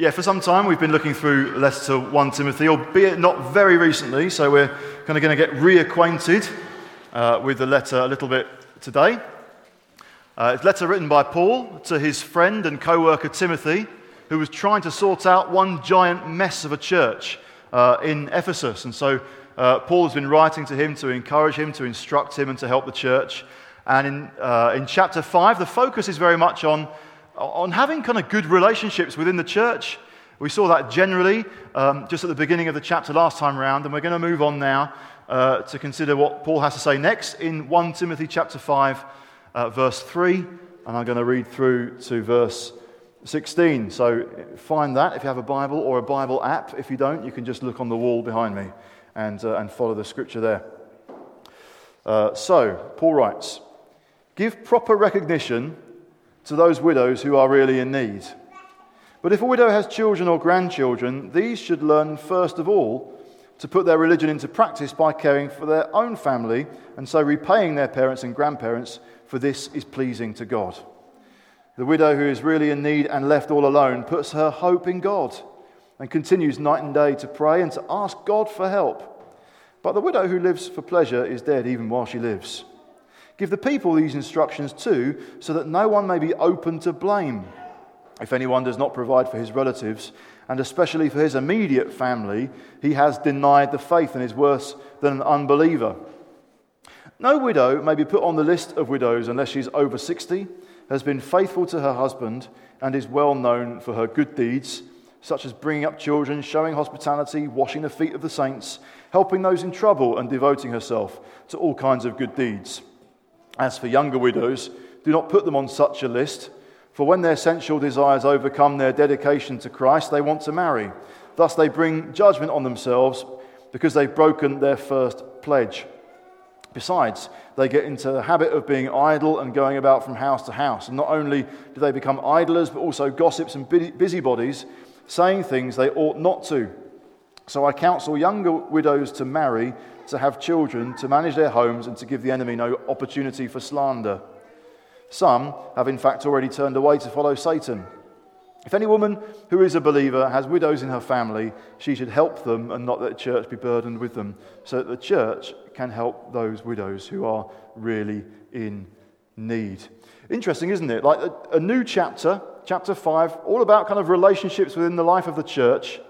Yeah, for some time we've been looking through the letter to 1 Timothy, albeit not very recently, so we're kind of going to get reacquainted with the letter a little bit today. It's a letter written by Paul to his friend and co-worker Timothy, who was trying to sort out one giant mess of a church in Ephesus. And so Paul has been writing to him to encourage him, to instruct him, and to help the church. And in chapter 5, the focus is very much on having kind of good relationships within the church. We saw that generally just at the beginning of the chapter last time around, and we're going to move on now to consider what Paul has to say next in 1 Timothy chapter 5, verse 3, and I'm going to read through to verse 16. So find that if you have a Bible or a Bible app. If you don't, you can just look on the wall behind me and follow the scripture there. So Paul writes, "Give proper recognition to those widows who are really in need. But if a widow has children or grandchildren, these should learn first of all to put their religion into practice by caring for their own family and so repaying their parents and grandparents, for this is pleasing to God. The widow who is really in need and left all alone puts her hope in God and continues night and day to pray and to ask God for help. But the widow who lives for pleasure is dead even while she lives. Give the people these instructions too, so that no one may be open to blame. If anyone does not provide for his relatives, and especially for his immediate family, he has denied the faith and is worse than an unbeliever. No widow may be put on the list of widows unless she is over 60, has been faithful to her husband, and is well known for her good deeds, such as bringing up children, showing hospitality, washing the feet of the saints, helping those in trouble, and devoting herself to all kinds of good deeds. As for younger widows, do not put them on such a list, for when their sensual desires overcome their dedication to Christ, they want to marry. Thus they bring judgment on themselves because they've broken their first pledge. Besides, they get into the habit of being idle and going about from house to house. And not only do they become idlers, but also gossips and busybodies, saying things they ought not to. So I counsel younger widows to marry, to have children, to manage their homes, and to give the enemy no opportunity for slander. Some have in fact already turned away to follow Satan. If any woman who is a believer has widows in her family, she should help them and not let the church be burdened with them, so that the church can help those widows who are really in need." Interesting, isn't it? Like a new chapter, chapter 5, all about kind of relationships within the life of the church.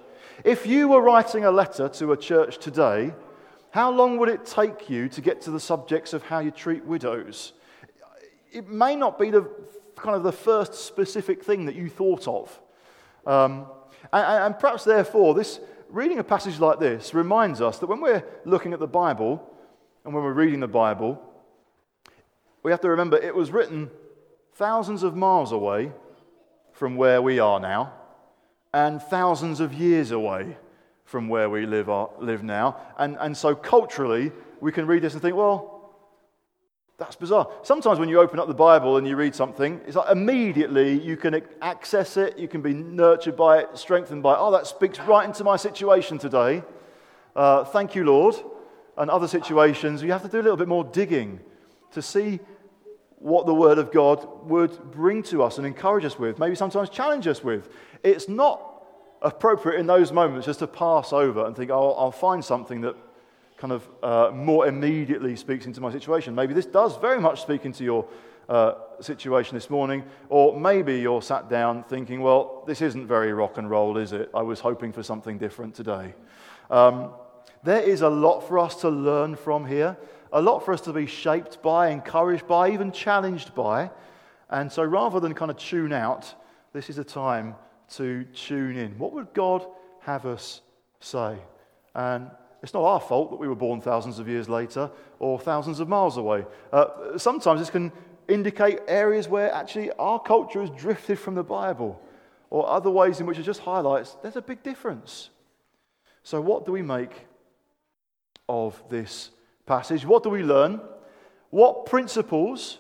If you were writing a letter to a church today, how long would it take you to get to the subjects of how you treat widows? It may not be the kind of the first specific thing that you thought of. And perhaps therefore, this reading a passage like this reminds us that when we're looking at the Bible and when we're reading the Bible, we have to remember it was written thousands of miles away from where we are now, and thousands of years away from where we live now. And so culturally, we can read this and think, well, that's bizarre. Sometimes when you open up the Bible and you read something, it's like immediately you can access it, you can be nurtured by it, strengthened by it. Oh, that speaks right into my situation today. Thank you, Lord. And other situations, you have to do a little bit more digging to see what the Word of God would bring to us and encourage us with, maybe sometimes challenge us with. It's not appropriate in those moments just to pass over and think, oh, I'll find something that kind of more immediately speaks into my situation. Maybe this does very much speak into your situation this morning, or maybe you're sat down thinking, well, this isn't very rock and roll, is it? I was hoping for something different today. There is a lot for us to learn from here. A lot for us to be shaped by, encouraged by, even challenged by. And so rather than kind of tune out, this is a time to tune in. What would God have us say? And it's not our fault that we were born thousands of years later or thousands of miles away. Sometimes this can indicate areas where actually our culture has drifted from the Bible, or other ways in which it just highlights there's a big difference. So what do we make of this passage? What do we learn? What principles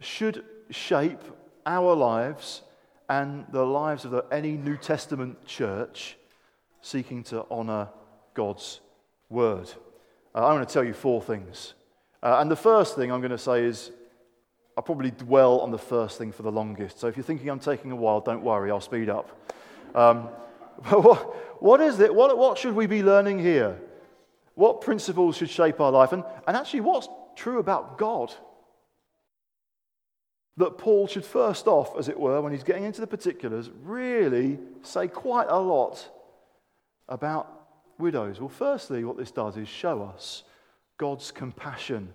should shape our lives and the lives of any New Testament church seeking to honour God's word? I'm going to tell you four things. And the first thing I'm going to say is, I'll probably dwell on the first thing for the longest. So if you're thinking I'm taking a while, don't worry, I'll speed up. What is it? What should we be learning here? What principles should shape our life? And actually, what's true about God that Paul should first off, as it were, when he's getting into the particulars, really say quite a lot about widows? Well, firstly, what this does is show us God's compassion,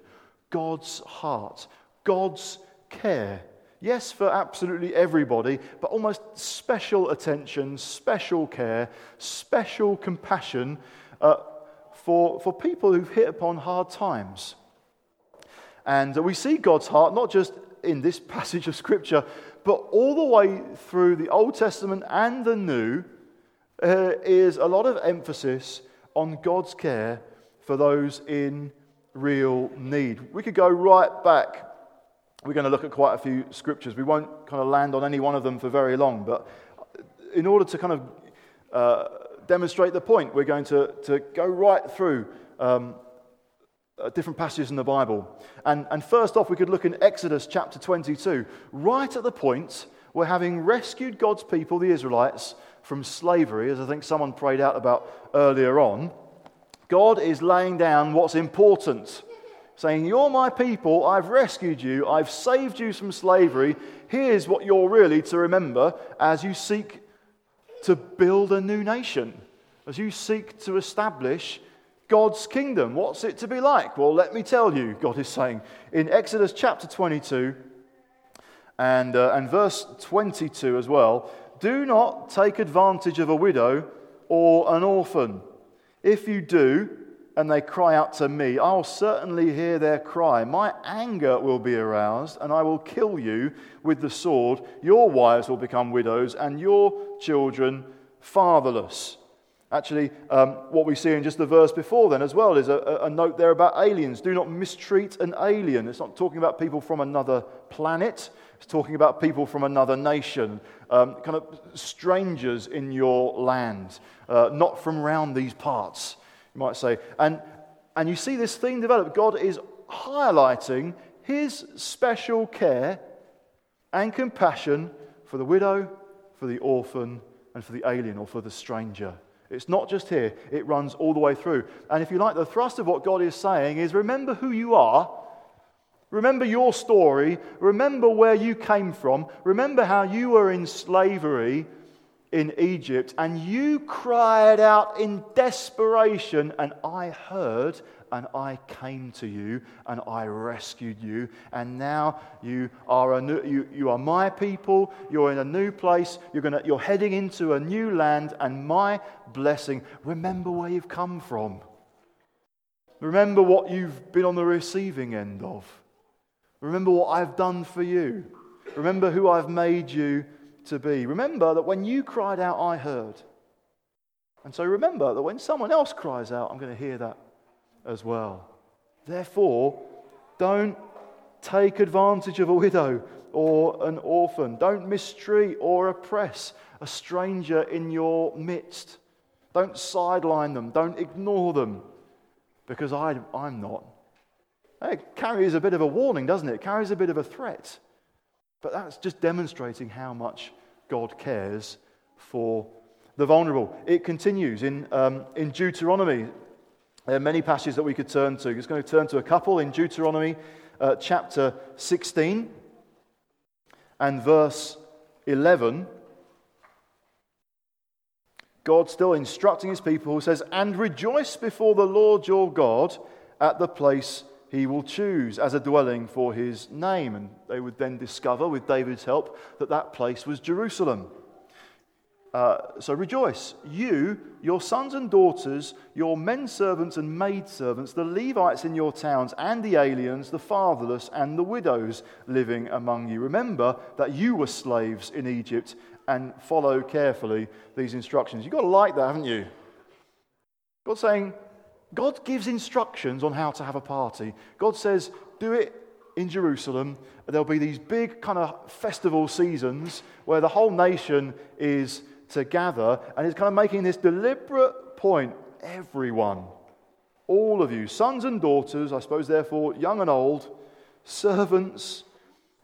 God's heart, God's care. Yes, for absolutely everybody, but almost special attention, special care, special compassion for people who've hit upon hard times. And we see God's heart not just in this passage of Scripture, but all the way through the Old Testament and the New, is a lot of emphasis on God's care for those in real need. We could go right back. We're going to look at quite a few scriptures. We won't kind of land on any one of them for very long, but in order to kind of demonstrate the point, we're going to go right through different passages in the Bible. And first off, we could look in Exodus chapter 22, right at the point where, having rescued God's people, the Israelites, from slavery, as I think someone prayed out about earlier on, God is laying down what's important, saying, "You're my people, I've rescued you, I've saved you from slavery, here's what you're really to remember as you seek to build a new nation, as you seek to establish God's kingdom. What's it to be like?" Well, let me tell you, God is saying, in Exodus chapter 22 and verse 22 as well, "Do not take advantage of a widow or an orphan. If you do, and they cry out to me, I will certainly hear their cry. My anger will be aroused, and I will kill you with the sword. Your wives will become widows, and your children fatherless." Actually, what we see in just the verse before then as well is a note there about aliens. Do not mistreat an alien. It's not talking about people from another planet. It's talking about people from another nation, kind of strangers in your land, not from round these parts, you might say. And you see this theme develop. God is highlighting his special care and compassion for the widow, for the orphan, and for the alien or for the stranger. It's not just here. It runs all the way through. And if you like, the thrust of what God is saying is, remember who you are. Remember your story. Remember where you came from. Remember how you were in slavery in Egypt, and you cried out in desperation, and I heard, and I came to you, and I rescued you, and now you are you are my people. You're in a new place. You're heading into a new land, and my blessing. Remember where you've come from. Remember what you've been on the receiving end of. Remember what I've done for you. Remember who I've made you to be. Remember that when you cried out, I heard. And so remember that when someone else cries out, I'm going to hear that as well. Therefore, don't take advantage of a widow or an orphan. Don't mistreat or oppress a stranger in your midst. Don't sideline them. Don't ignore them, because I'm not. It carries a bit of a warning, doesn't it? It carries a bit of a threat. But that's just demonstrating how much God cares for the vulnerable. It continues in Deuteronomy. There are many passages that we could turn to. Just going to turn to a couple in Deuteronomy chapter 16 and verse 11. God still instructing his people, says, "And rejoice before the Lord your God at the place he will choose as a dwelling for his name." And they would then discover, with David's help, that place was Jerusalem. So rejoice, you, your sons and daughters, your men servants and maid servants, the Levites in your towns, and the aliens, the fatherless, and the widows living among you. Remember that you were slaves in Egypt, and follow carefully these instructions. You've got to like that, haven't you? God's saying, God gives instructions on how to have a party. God says, do it in Jerusalem. There'll be these big kind of festival seasons where the whole nation is to gather, and he's kind of making this deliberate point. Everyone, all of you, sons and daughters, I suppose, therefore, young and old, servants,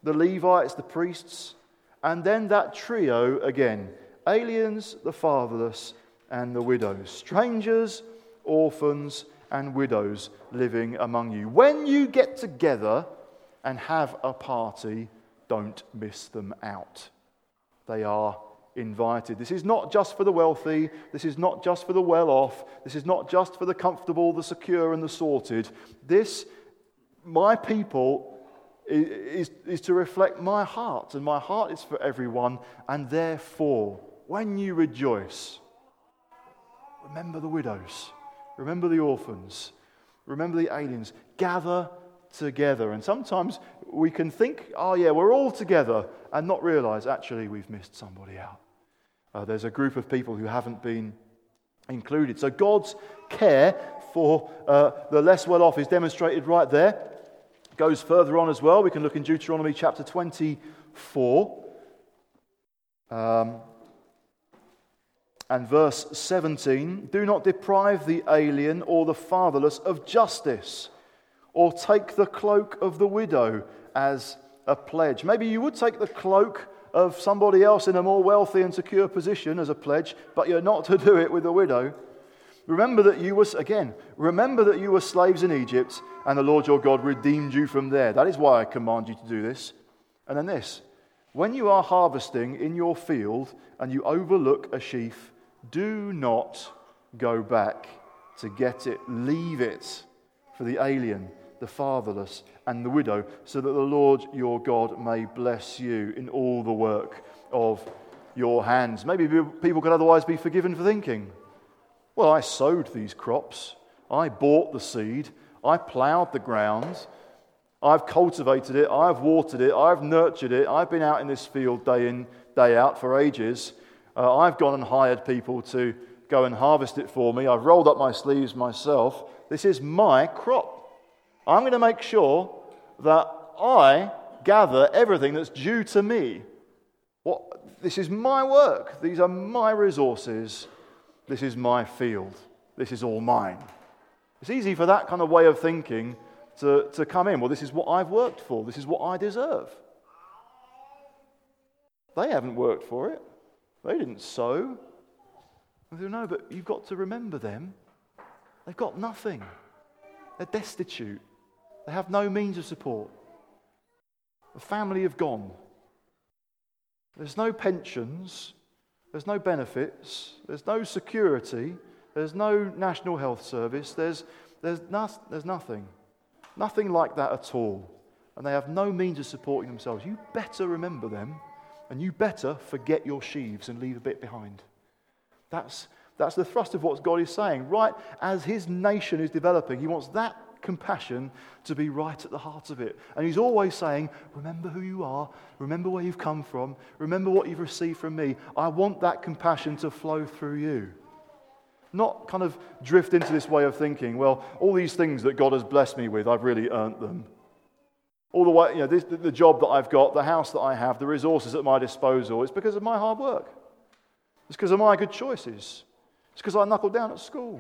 the Levites, the priests, and then that trio again, aliens, the fatherless, and the widows, strangers, orphans, and widows living among you. When you get together and have a party, don't miss them out. They are invited. This is not just for the wealthy. This is not just for the well-off. This is not just for the comfortable, the secure, and the sorted. This, my people, is to reflect my heart, and my heart is for everyone. And therefore, when you rejoice, remember the widows. Remember the orphans. Remember the aliens. Gather together. And sometimes we can think, oh yeah, we're all together, and not realise actually we've missed somebody out. There's a group of people who haven't been included. So God's care for the less well-off is demonstrated right there. It goes further on as well. We can look in Deuteronomy chapter 24 and verse 17. Do not deprive the alien or the fatherless of justice, or take the cloak of the widow as a pledge. Maybe you would take the cloak of somebody else in a more wealthy and secure position as a pledge, but you're not to do it with a widow. Remember that you were slaves in Egypt, and the Lord your God redeemed you from there. That is why I command you to do this. And then this, when you are harvesting in your field and you overlook a sheaf, do not go back to get it. Leave it for the alien, the fatherless, and the widow, so that the Lord your God may bless you in all the work of your hands. Maybe people could otherwise be forgiven for thinking, well, I sowed these crops, I bought the seed, I ploughed the ground, I've cultivated it, I've watered it, I've nurtured it, I've been out in this field day in, day out for ages, I've gone and hired people to go and harvest it for me, I've rolled up my sleeves myself, this is my crop. I'm going to make sure that I gather everything that's due to me. This is my work. These are my resources. This is my field. This is all mine. It's easy for that kind of way of thinking to come in. Well, this is what I've worked for. This is what I deserve. They haven't worked for it. They didn't sow. No, but you've got to remember them. They've got nothing. They're destitute. They have no means of support. The family have gone. There's no pensions. There's no benefits. There's no security. There's no National Health Service. There's nothing. Nothing like that at all. And they have no means of supporting themselves. You better remember them, and you better forget your sheaves and leave a bit behind. That's the thrust of what God is saying. Right as his nation is developing, he wants that compassion to be right at the heart of it. And he's always saying, remember who you are, remember where you've come from, remember what you've received from me. I want that compassion to flow through you. Not kind of drift into this way of thinking, well, all these things that God has blessed me with, I've really earned them. All the way, the job that I've got, the house that I have, the resources at my disposal, it's because of my hard work. It's because of my good choices. It's because I knuckled down at school.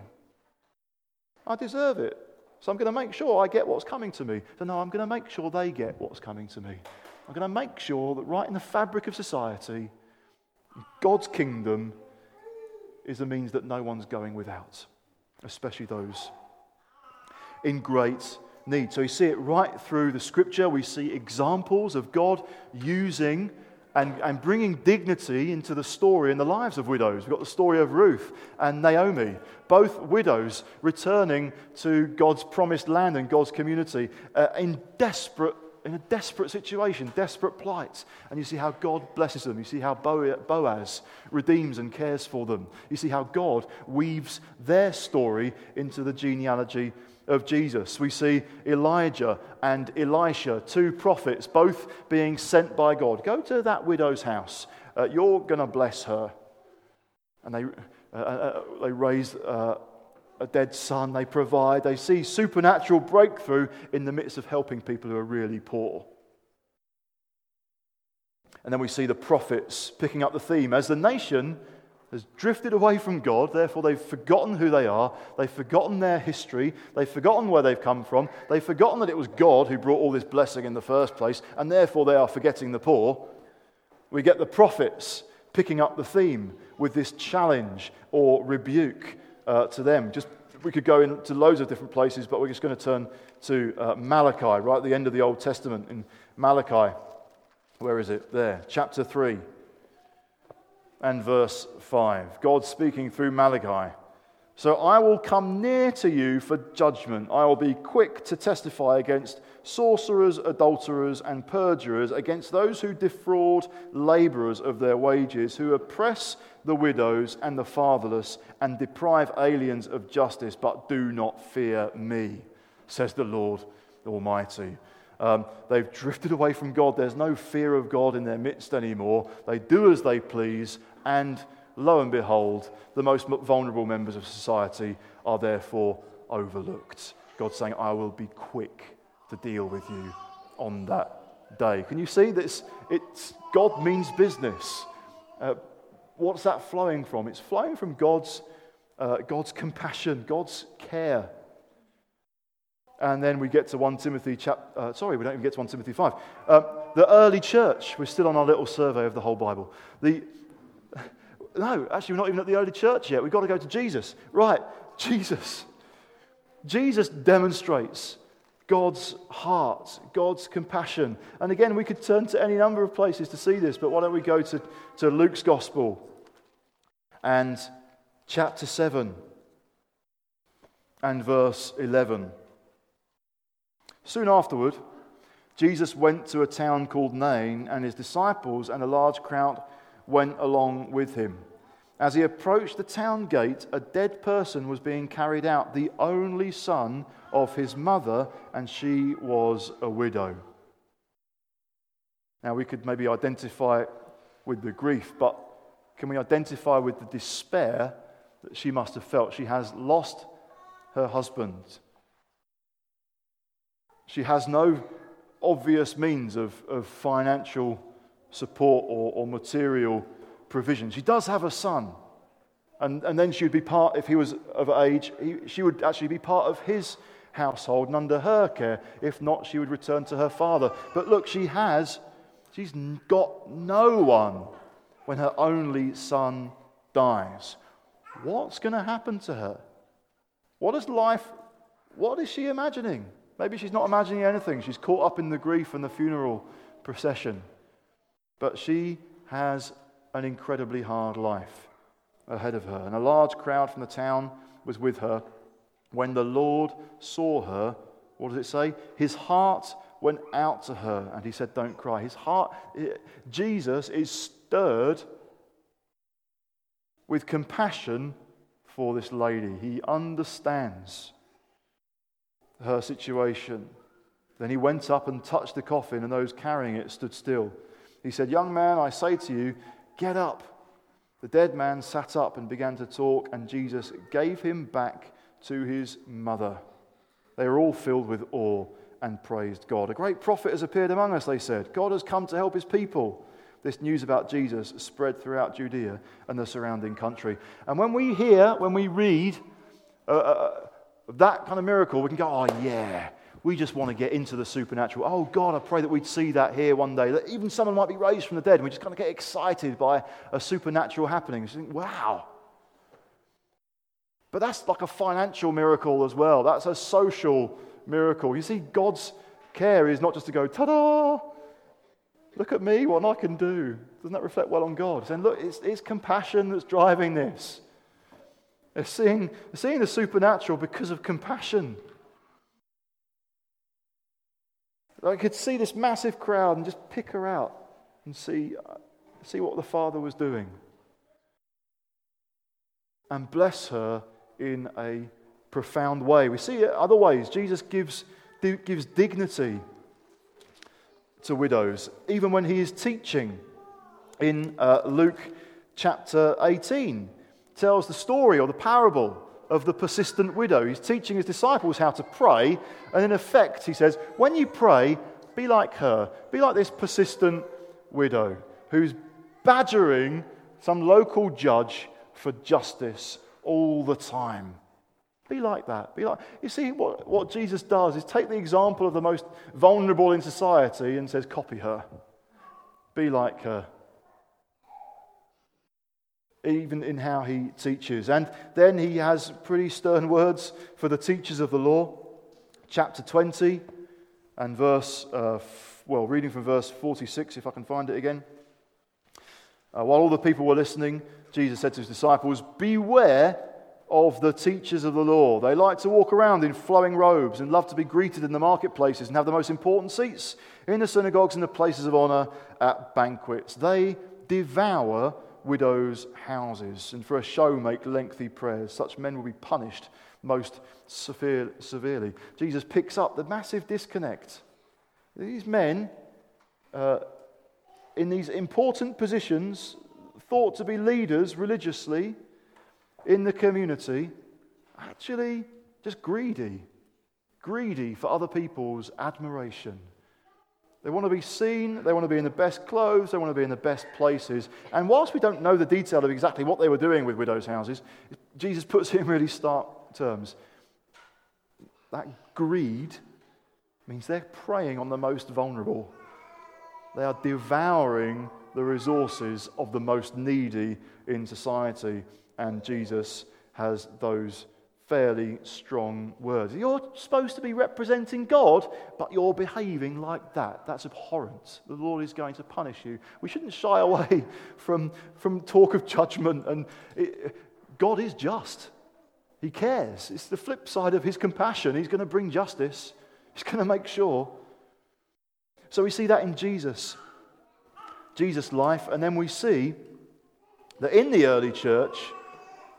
I deserve it. So I'm going to make sure I get what's coming to me. So no, I'm going to make sure they get what's coming to me. I'm going to make sure that right in the fabric of society, God's kingdom is a means that no one's going without, especially those in great need. So you see it right through the scripture. We see examples of God using and bringing dignity into the story and the lives of widows. We've got the story of Ruth and Naomi, both widows returning to God's promised land and God's community in a desperate situation, desperate plight. And you see how God blesses them. You see how Boaz redeems and cares for them. You see how God weaves their story into the genealogy of Jesus. We see Elijah and Elisha, two prophets, both being sent by God. Go to that widow's house. You're going to bless her. And they raise a dead son. They provide. They see supernatural breakthrough in the midst of helping people who are really poor. And then we see the prophets picking up the theme as the nation has drifted away from God, therefore they've forgotten who they are, they've forgotten their history, they've forgotten where they've come from, they've forgotten that it was God who brought all this blessing in the first place, and therefore they are forgetting the poor. We get the prophets picking up the theme with this challenge or rebuke to them. Just we could go into loads of different places, but we're just going to turn to Malachi, right at the end of the Old Testament in Malachi. Where is it? There. Chapter 3 and verse 5. God speaking through Malachi. "So I will come near to you for judgment. I will be quick to testify against sorcerers, adulterers, and perjurers, against those who defraud laborers of their wages, who oppress the widows and the fatherless, and deprive aliens of justice, but do not fear me, says the Lord Almighty." They've drifted away from God. There's no fear of God in their midst anymore. They do as they please, and lo and behold, the most vulnerable members of society are therefore overlooked. God's saying, "I will be quick to deal with you on that day." Can you see that it's God means business? What's that flowing from? It's flowing from God's compassion, God's care. And then we get to 1 Timothy chapter... we don't even get to 1 Timothy 5. The early church, we're still on our little survey of the whole Bible. No, actually we're not even at the early church yet. We've got to go to Jesus. Right, Jesus. Jesus demonstrates God's heart, God's compassion. And again, we could turn to any number of places to see this, but why don't we go to Luke's Gospel and chapter 7 and verse 11. "Soon afterward, Jesus went to a town called Nain, and his disciples and a large crowd went along with him. As he approached the town gate, a dead person was being carried out, the only son of his mother, and she was a widow." Now, we could maybe identify with the grief, but can we identify with the despair that she must have felt? She has lost her husband. She has no obvious means of financial support or material provision. She does have a son, and then she would be part, if he was of age, she would actually be part of his household and under her care. If not, she would return to her father. But look, she's got no one when her only son dies. What's going to happen to her? What is she imagining? Maybe she's not imagining anything. She's caught up in the grief and the funeral procession. But she has an incredibly hard life ahead of her. "And a large crowd from the town was with her. When the Lord saw her," what does it say? "His heart went out to her, and he said, 'Don't cry.'" Jesus is stirred with compassion for this lady. He understands her situation. "Then he went up and touched the coffin, and those carrying it stood still. He said, 'Young man, I say to you, get up.' The dead man sat up and began to talk, and Jesus gave him back to his mother. They were all filled with awe and praised God. 'A great prophet has appeared among us,' they said. 'God has come to help his people.' This news about Jesus spread throughout Judea and the surrounding country." And when we read that kind of miracle, we can go, "Oh yeah, we just want to get into the supernatural. Oh God, I pray that we'd see that here one day, that even someone might be raised from the dead." And we just kind of get excited by a supernatural happening. You think, wow. But that's like a financial miracle as well. That's a social miracle. You see, God's care is not just to go, "Ta-da, look at me, what I can do." Doesn't that reflect well on God? And look, it's compassion that's driving this. They're seeing the supernatural because of compassion. I could see this massive crowd and just pick her out and see what the Father was doing. And bless her in a profound way. We see it other ways. Jesus gives dignity to widows, even when he is teaching in Luke chapter 18. Tells the story or the parable of the persistent widow. He's teaching his disciples how to pray, and in effect he says, when you pray, be like her, be like this persistent widow who's badgering some local judge for justice all the time. Be like that. You see, what Jesus does is take the example of the most vulnerable in society and says, copy her, be like her. even in how he teaches. And then he has pretty stern words for the teachers of the law. Chapter 20 and verse, reading from verse 46, if I can find it again. While all the people were listening, Jesus said to his disciples, "Beware of the teachers of the law. They like to walk around in flowing robes and love to be greeted in the marketplaces and have the most important seats in the synagogues and the places of honor at banquets. They devour widows' houses and for a show make lengthy prayers. Such men will be punished most severely. Jesus picks up the massive disconnect. These men in these important positions, thought to be leaders religiously in the community, actually just greedy for other people's admiration. They want to be seen, they want to be in the best clothes, they want to be in the best places. And whilst we don't know the detail of exactly what they were doing with widows' houses, Jesus puts it in really stark terms. That greed means they're preying on the most vulnerable. They are devouring the resources of the most needy in society. And Jesus has those fairly strong words. You're supposed to be representing God, but you're behaving like that. That's abhorrent. The Lord is going to punish you. We shouldn't shy away from talk of judgment. And God is just. He cares. It's the flip side of his compassion. He's going to bring justice. He's going to make sure. So we see that in Jesus' life, and then we see that in the early church,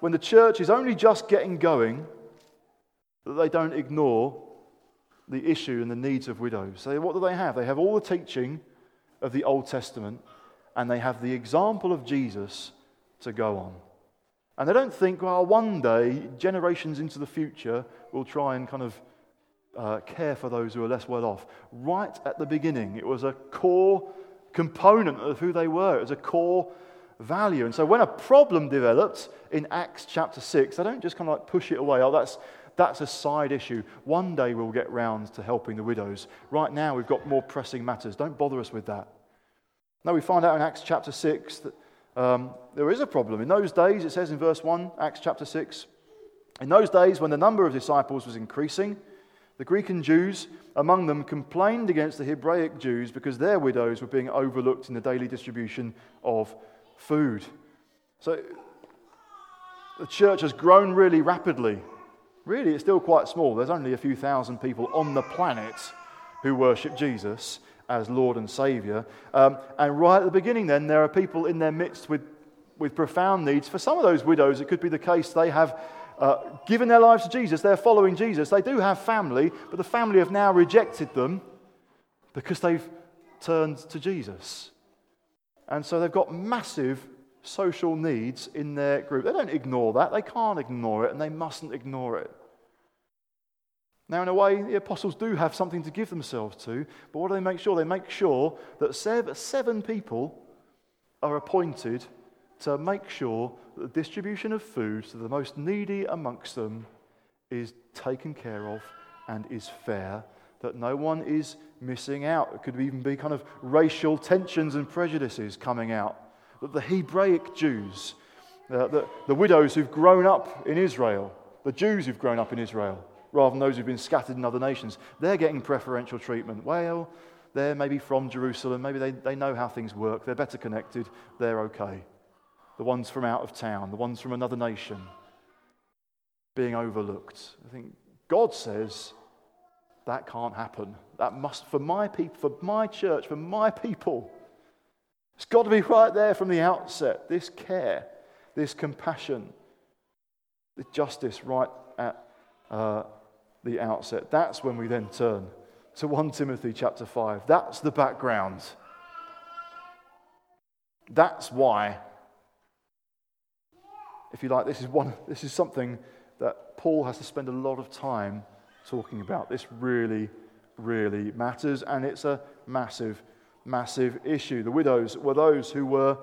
when the church is only just getting going, that they don't ignore the issue and the needs of widows. So what do they have? They have all the teaching of the Old Testament, and they have the example of Jesus to go on. And they don't think, well, one day, generations into the future, we'll try and kind of care for those who are less well off. Right at the beginning, it was a core component of who they were. It was a core value. And so when a problem developed in Acts chapter 6, they don't just kind of like push it away. Oh, that's a side issue. One day we'll get round to helping the widows. Right now we've got more pressing matters. Don't bother us with that. Now we find out in Acts chapter 6 that there is a problem. In those days, it says in verse 1, Acts chapter 6, in those days when the number of disciples was increasing, the Greek and Jews among them complained against the Hebraic Jews because their widows were being overlooked in the daily distribution of food. So the church has grown really rapidly. Really, it's still quite small. There's only a few thousand people on the planet who worship Jesus as Lord and Saviour. And right at the beginning then, there are people in their midst with profound needs. For some of those widows, it could be the case they have given their lives to Jesus, they're following Jesus. They do have family, but the family have now rejected them because they've turned to Jesus. And so they've got massive social needs in their group. They don't ignore that. They can't ignore it, and they mustn't ignore it. Now, in a way, the apostles do have something to give themselves to, but what do they make sure? They make sure that seven people are appointed to make sure that the distribution of food to the most needy amongst them is taken care of and is fair, that no one is missing out. It could even be kind of racial tensions and prejudices coming out. That the Hebraic Jews, the widows who've grown up in Israel, the Jews who've grown up in Israel, rather than those who've been scattered in other nations, they're getting preferential treatment. Well, they're maybe from Jerusalem, maybe they know how things work, they're better connected, they're okay. The ones from out of town, the ones from another nation, being overlooked. I think God says that can't happen. That must, for my people, for my church, for my people, it's got to be right there from the outset. This care, this compassion, the justice right at the outset. That's when we then turn to 1 Timothy chapter 5. That's the background. That's why. If you like, this is something that Paul has to spend a lot of time talking about. This really, really matters, and it's a massive, massive issue. The widows were those who were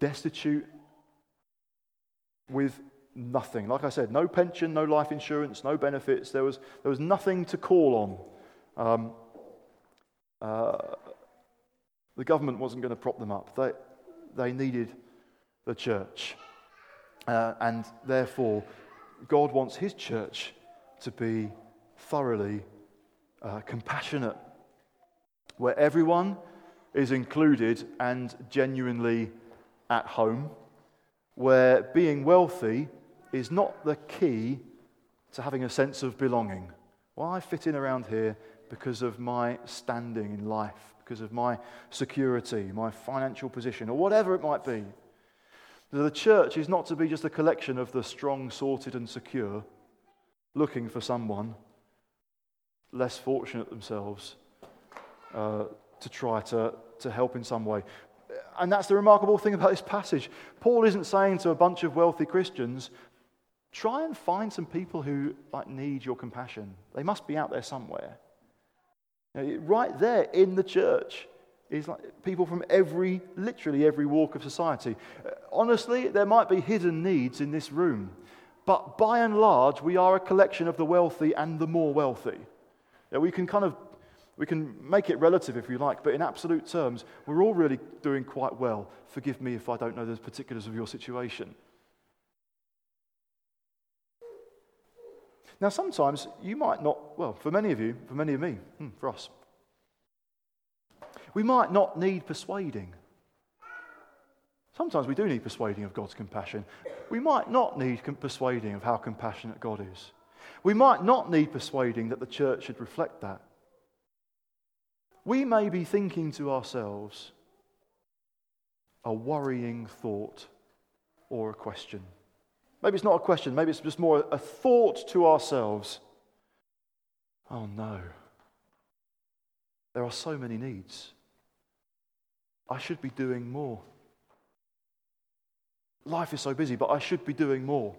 destitute with nothing. Like I said, no pension, no life insurance, no benefits. There was nothing to call on. The government wasn't going to prop them up. They needed the church. And therefore, God wants his church to be thoroughly compassionate, where everyone is included and genuinely at home, where being wealthy is not the key to having a sense of belonging. Well, I fit in around here because of my standing in life, because of my security, my financial position, or whatever it might be. The church is not to be just a collection of the strong, sorted and secure, looking for someone less fortunate themselves to try to help in some way. And that's the remarkable thing about this passage. Paul isn't saying to a bunch of wealthy Christians, try and find some people who need your compassion. They must be out there somewhere. You know, right there in the church is people from literally every walk of society. Honestly, there might be hidden needs in this room, but by and large, we are a collection of the wealthy and the more wealthy. You know, we can make it relative if you like, but in absolute terms, we're all really doing quite well. Forgive me if I don't know the particulars of your situation. Now, sometimes you might not, well, for many of you, for many of me, for us, we might not need persuading. Sometimes we do need persuading of God's compassion. We might not need persuading of how compassionate God is. We might not need persuading that the church should reflect that. We may be thinking to ourselves a worrying thought or a question. Maybe it's not a question, maybe it's just more a thought to ourselves. Oh no, there are so many needs. I should be doing more. Life is so busy, but I should be doing more.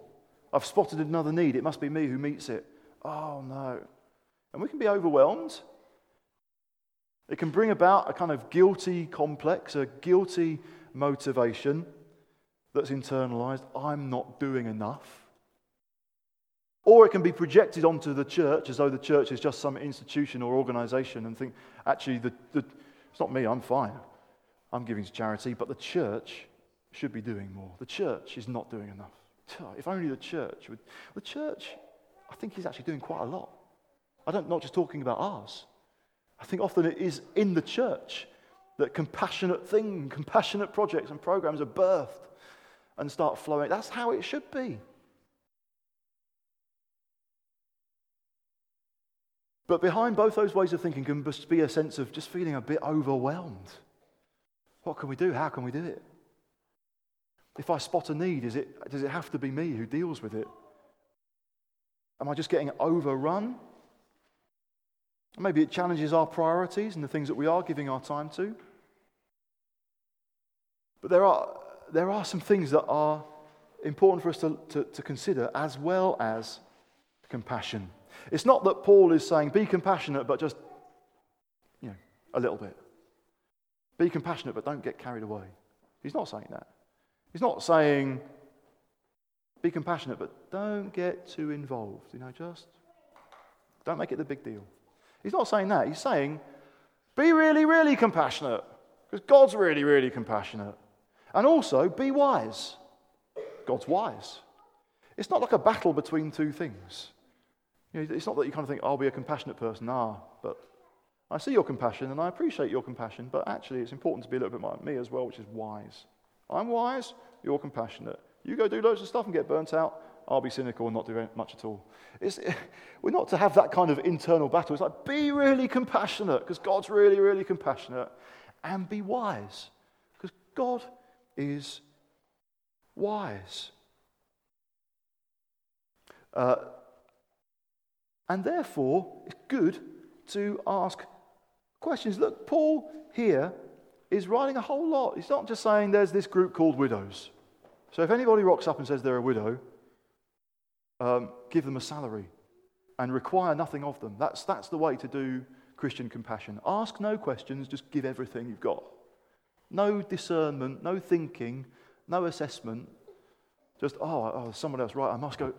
I've spotted another need, it must be me who meets it. Oh no. And we can be overwhelmed. It can bring about a kind of guilty complex, a guilty motivation that's internalized, I'm not doing enough. Or it can be projected onto the church as though the church is just some institution or organization and think, actually, it's not me, I'm fine. I'm giving to charity, but the church should be doing more. The church is not doing enough. If only the church would. The church, I think, is actually doing quite a lot. I'm not just talking about ours. I think often it is in the church that compassionate projects and programs are birthed and start flowing. That's how it should be. But behind both those ways of thinking can be a sense of just feeling a bit overwhelmed. What can we do? How can we do it? If I spot a need, does it have to be me who deals with it? Am I just getting overrun? Maybe it challenges our priorities and the things that we are giving our time to. But there are some things that are important for us to consider, as well as compassion. It's not that Paul is saying, be compassionate, but just, a little bit. Be compassionate, but don't get carried away. He's not saying that. He's not saying, be compassionate, but don't get too involved. Just don't make it the big deal. He's not saying that. He's saying, be really, really compassionate. Because God's really, really compassionate. And also, be wise. God's wise. It's not like a battle between two things. It's not that you kind of think, I'll be a compassionate person. But I see your compassion and I appreciate your compassion. But actually, it's important to be a little bit like me as well, which is wise. I'm wise, you're compassionate. You go do loads of stuff and get burnt out. I'll be cynical and not do much at all. We're not to have that kind of internal battle. It's like, be really compassionate, because God's really, really compassionate. And be wise, because God is wise. And therefore, it's good to ask questions. Look, Paul here is writing a whole lot. He's not just saying there's this group called widows. So if anybody rocks up and says they're a widow, give them a salary and require nothing of them. That's the way to do Christian compassion. Ask no questions, just give everything you've got. No discernment, no thinking, no assessment. Just, someone else, right, I must go.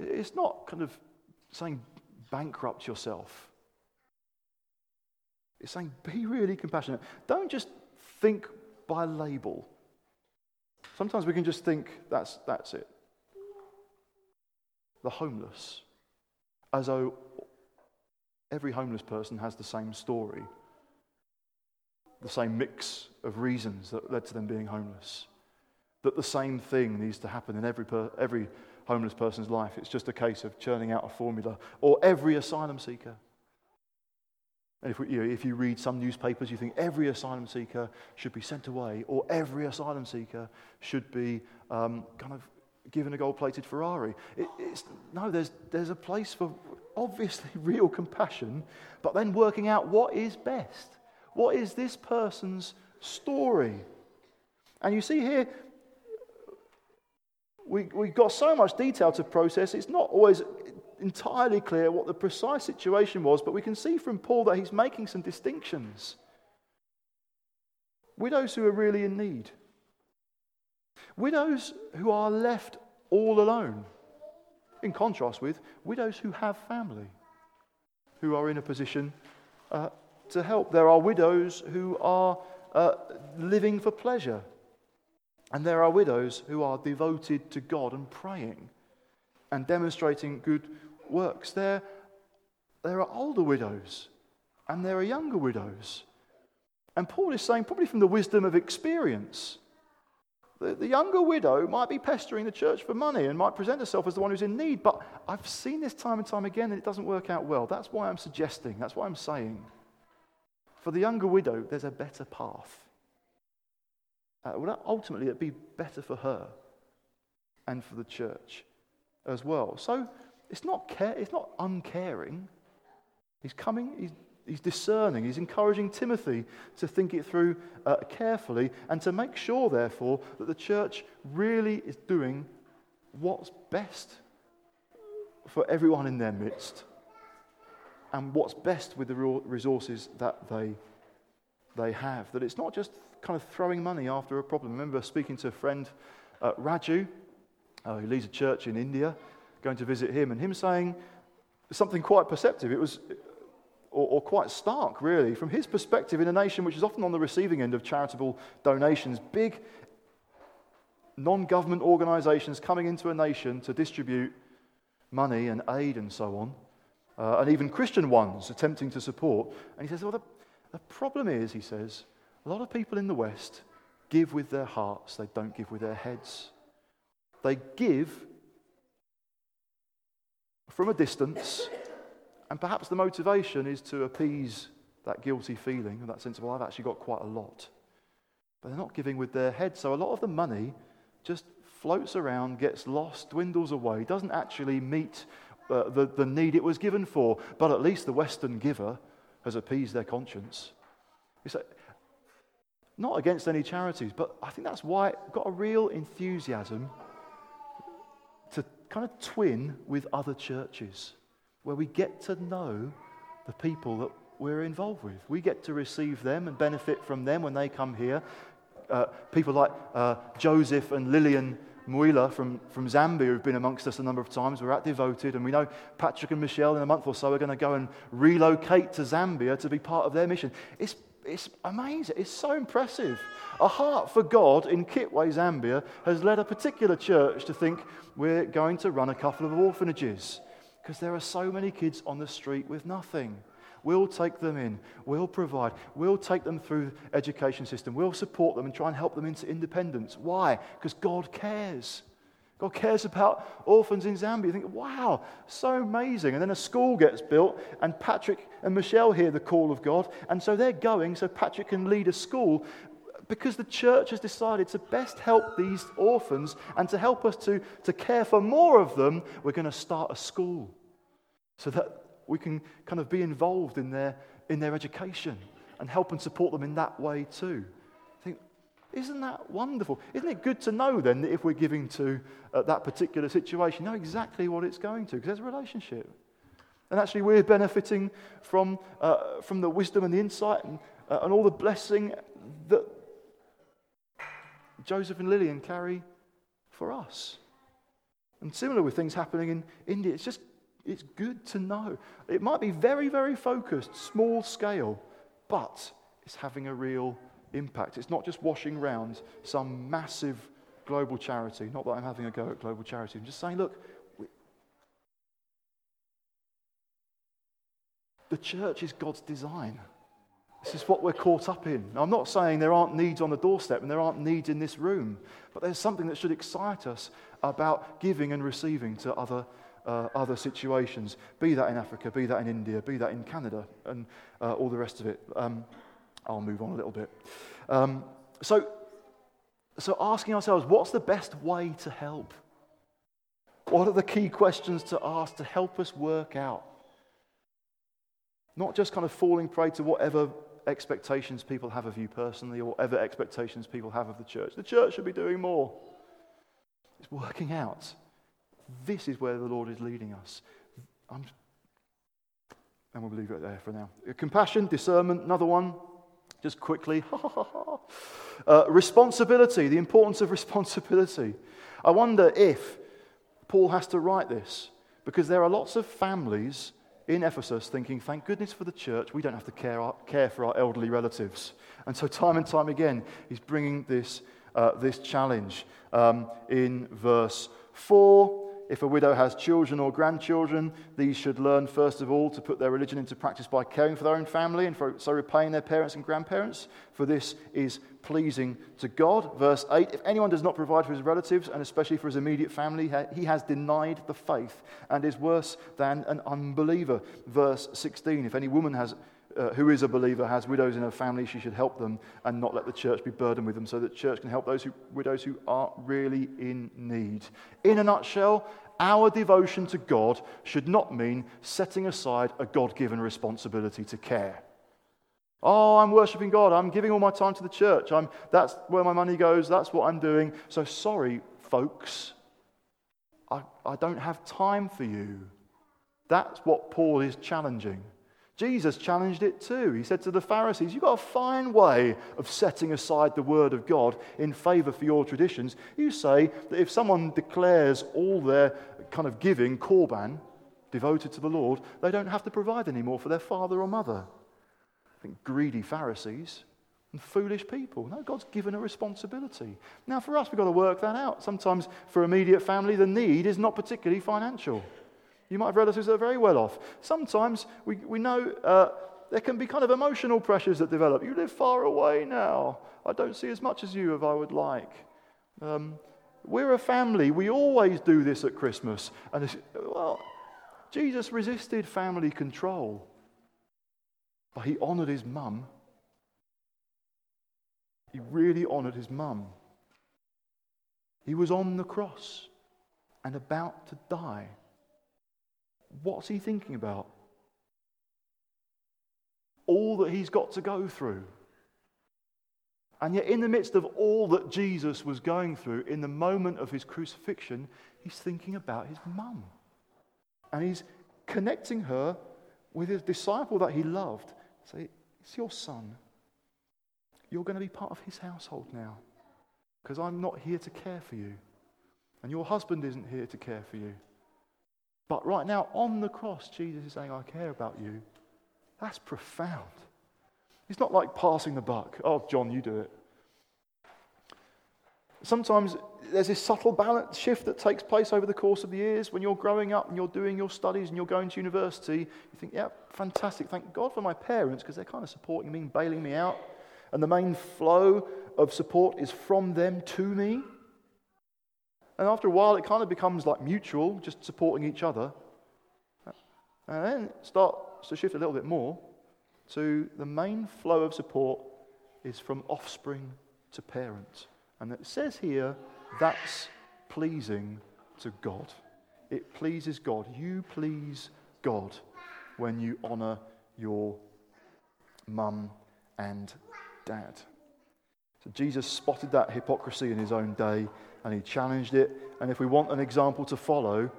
It's not kind of saying bankrupt yourself. It's saying be really compassionate. Don't just think by label. Sometimes we can just think that's it. The homeless, as though every homeless person has the same story, the same mix of reasons that led to them being homeless, that the same thing needs to happen in every homeless person's life. It's just a case of churning out a formula, or every asylum seeker. And if you read some newspapers, you think every asylum seeker should be sent away, or every asylum seeker should be kind of given a gold-plated Ferrari. There's a place for obviously real compassion, but then working out what is best. What is this person's story? And you see here, we've got so much detail to process, it's not always entirely clear what the precise situation was, but we can see from Paul that he's making some distinctions. Widows who are really in need. Widows who are left all alone, in contrast with widows who have family, who are in a position to help. There are widows who are living for pleasure, and there are widows who are devoted to God and praying and demonstrating good works. There are older widows, and there are younger widows. And Paul is saying, probably from the wisdom of experience, the younger widow might be pestering the church for money and might present herself as the one who's in need, but I've seen this time and time again, and it doesn't work out well. That's why I'm suggesting, that's why I'm saying, for the younger widow, there's a better path. Ultimately, it'd be better for her and for the church as well. So it's not uncaring. He's coming. He's discerning. He's encouraging Timothy to think it through carefully and to make sure, therefore, that the church really is doing what's best for everyone in their midst and what's best with the resources that they have. That it's not just kind of throwing money after a problem. I remember speaking to a friend, Raju, who leads a church in India, going to visit him, and him saying something quite perceptive. It was... Or quite stark, really, from his perspective, in a nation which is often on the receiving end of charitable donations, big non-government organisations coming into a nation to distribute money and aid and so on, and even Christian ones attempting to support. And he says, well, the problem is, he says, a lot of people in the West give with their hearts, they don't give with their heads. They give from a distance. And perhaps the motivation is to appease that guilty feeling and that sense of, well, I've actually got quite a lot. But they're not giving with their head. So a lot of the money just floats around, gets lost, dwindles away, doesn't actually meet the need it was given for. But at least the Western giver has appeased their conscience. It's not against any charities, but I think that's why I've got a real enthusiasm to kind of twin with other churches, where we get to know the people that we're involved with. We get to receive them and benefit from them when they come here. People like Joseph and Lillian Mwila from Zambia, who've been amongst us a number of times. We're at Devoted, and we know Patrick and Michelle in a month or so are going to go and relocate to Zambia to be part of their mission. It's amazing. It's so impressive. A heart for God in Kitwe, Zambia, has led a particular church to think, we're going to run a couple of orphanages, because there are so many kids on the street with nothing. We'll take them in. We'll provide. We'll take them through the education system. We'll support them and try and help them into independence. Why? Because God cares. God cares about orphans in Zambia. You think, wow, so amazing. And then a school gets built, and Patrick and Michelle hear the call of God, and so they're going so Patrick can lead a school, because the church has decided to best help these orphans, and to help us to care for more of them, we're going to start a school so that we can kind of be involved in their education and help and support them in that way too. I think, isn't that wonderful? Isn't it good to know then that if we're giving to that particular situation, know exactly what it's going to, because there's a relationship. And actually we're benefiting from the wisdom and the insight and all the blessing that Joseph and Lillian carry for us. And similar with things happening in India, it's good to know. It might be very, very focused, small scale, but it's having a real impact. It's not just washing round some massive global charity. Not that I'm having a go at global charity. I'm just saying, look, the church is God's design. This is what we're caught up in. Now, I'm not saying there aren't needs on the doorstep and there aren't needs in this room, but there's something that should excite us about giving and receiving to other situations, be that in Africa, be that in India, be that in Canada, and all the rest of it. I'll move on a little bit. So asking ourselves, what's the best way to help? What are the key questions to ask to help us work out? Not just kind of falling prey to whatever expectations people have of you personally or whatever expectations people have of the church. The church should be doing more. It's working out. This is where the Lord is leading us. And we'll leave it there for now. Compassion, discernment, another one. Just quickly. Responsibility, the importance of responsibility. I wonder if Paul has to write this, because there are lots of families in Ephesus thinking, thank goodness for the church, we don't have to care for our elderly relatives. And time again, he's bringing this challenge. In verse 4, if a widow has children or grandchildren, these should learn, first of all, to put their religion into practice by caring for their own family and so repaying their parents and grandparents, for this is pleasing to God. Verse 8, if anyone does not provide for his relatives, and especially for his immediate family, he has denied the faith and is worse than an unbeliever. Verse 16, if any woman who is a believer has widows in her family, she should help them and not let the church be burdened with them, so that the church can help those widows who are really in need. In a nutshell, our devotion to God should not mean setting aside a God-given responsibility to care. Oh, I'm worshiping God, I'm giving all my time to the church, that's where my money goes, that's what I'm doing. So sorry, folks, I don't have time for you. That's what Paul is challenging. Jesus challenged it too. He said to the Pharisees, you've got a fine way of setting aside the word of God in favour for your traditions. You say that if someone declares all their kind of giving, Corban, devoted to the Lord, they don't have to provide anymore for their father or mother. I think greedy Pharisees and foolish people. No, God's given a responsibility. Now for us, we've got to work that out. Sometimes for immediate family, the need is not particularly financial. You might have relatives that are very well off. Sometimes we know there can be kind of emotional pressures that develop. You live far away now. I don't see as much as you as I would like. We're a family. We always do this at Christmas. And Jesus resisted family control, but he honoured his mum. He really honoured his mum. He was on the cross and about to die. What's he thinking about? All that he's got to go through. And yet in the midst of all that Jesus was going through, in the moment of his crucifixion, he's thinking about his mum. And he's connecting her with his disciple that he loved. Say, it's your son. You're going to be part of his household now, because I'm not here to care for you. And your husband isn't here to care for you. But right now, on the cross, Jesus is saying, I care about you. That's profound. It's not like passing the buck. Oh, John, you do it. Sometimes there's this subtle balance shift that takes place over the course of the years. When you're growing up and you're doing your studies and you're going to university, you think, yeah, fantastic. Thank God for my parents, because they're kind of supporting me and bailing me out. And the main flow of support is from them to me. And after a while, it kind of becomes like mutual, just supporting each other. And then it starts to shift a little bit more to the main flow of support is from offspring to parent. And it says here, that's pleasing to God. It pleases God. You please God when you honour your mum and dad. So Jesus spotted that hypocrisy in his own day, and he challenged it. And if we want an example to follow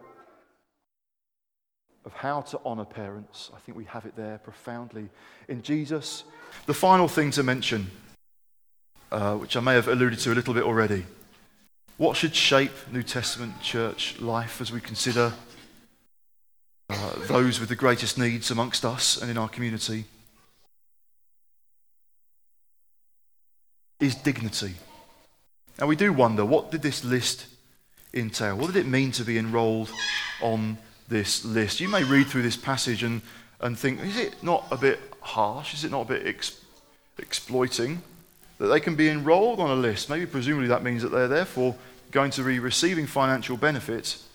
of how to honour parents, I think we have it there profoundly in Jesus. The final thing to mention, which I may have alluded to a little bit already, what should shape New Testament church life as we consider those with the greatest needs amongst us and in our community? Is dignity. Now we do wonder, what did this list entail? What did it mean to be enrolled on this list? You may read through this passage and think, is it not a bit harsh? Is it not a bit exploiting that they can be enrolled on a list? Maybe presumably that means that they're therefore going to be receiving financial benefits.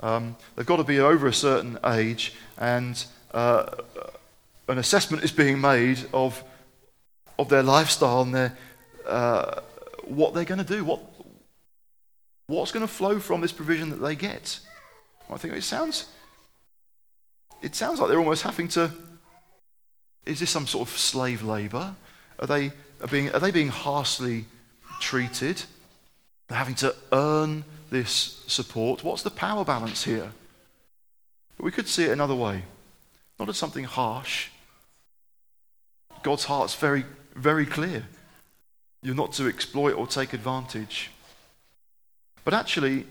They've got to be over a certain age, and an assessment is being made of their lifestyle and their what they're going to do, what's going to flow from this provision that they get. I think it sounds like they're almost having to. Is this some sort of slave labour? Are they being harshly treated? They're having to earn this support. What's the power balance here? But we could see it another way, not as something harsh. God's heart's very, very clear. You're not to exploit or take advantage. But actually,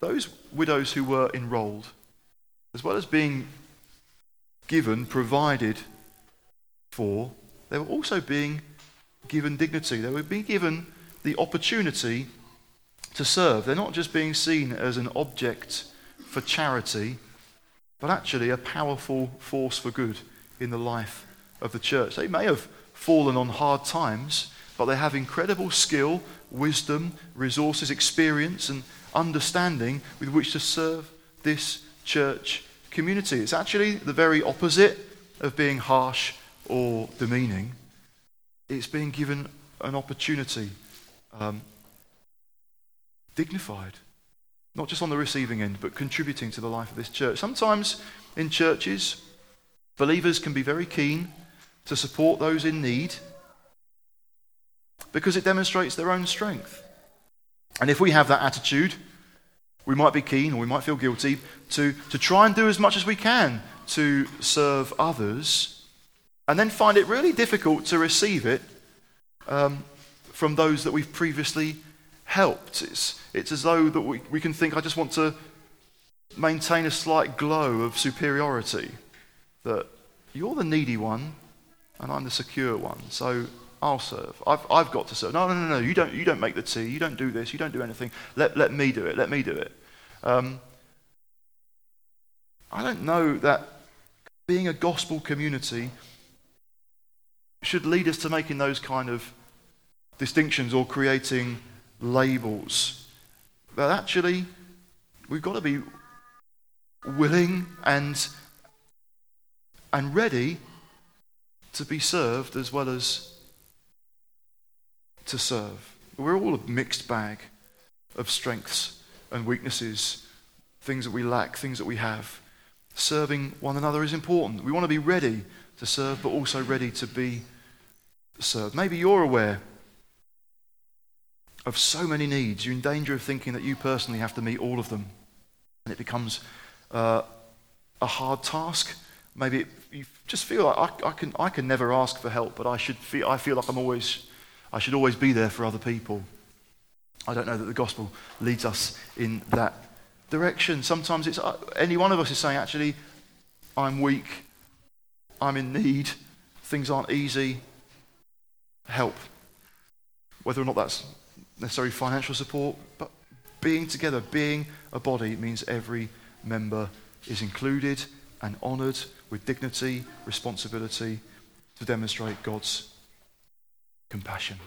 those widows who were enrolled, as well as being given, provided for, they were also being given dignity. They were being given the opportunity to serve. They're not just being seen as an object for charity, but actually a powerful force for good in the life of the church. They may have fallen on hard times, but they have incredible skill, wisdom, resources, experience, and understanding with which to serve this church community. It's actually the very opposite of being harsh or demeaning. It's being given an opportunity, dignified, not just on the receiving end, but contributing to the life of this church. Sometimes in churches, believers can be very keen to support those in need because it demonstrates their own strength. And if we have that attitude, we might be keen, or we might feel guilty, to try and do as much as we can to serve others, and then find it really difficult to receive it from those that we've previously helped. It's as though that we can think, I just want to maintain a slight glow of superiority, that you're the needy one and I'm the secure one, so I'll serve. I've got to serve. No, you don't make the tea, you don't do this, you don't do anything. Let me do it. I don't know that being a gospel community should lead us to making those kind of distinctions or creating labels. But actually, we've got to be willing and ready to be served as well as to serve. We're all a mixed bag of strengths and weaknesses, things that we lack, things that we have. Serving one another is important. We want to be ready to serve, but also ready to be served. Maybe you're aware of so many needs, you're in danger of thinking that you personally have to meet all of them, and it becomes a hard task. Maybe you just feel like I can never ask for help, but I feel like I should always be there for other people. I don't know that the gospel leads us in that direction. Sometimes it's any one of us is saying, actually, I'm weak, I'm in need, things aren't easy. Help, whether or not that's necessary financial support, but being together, being a body, means every member is included and honoured with dignity, responsibility to demonstrate God's compassion.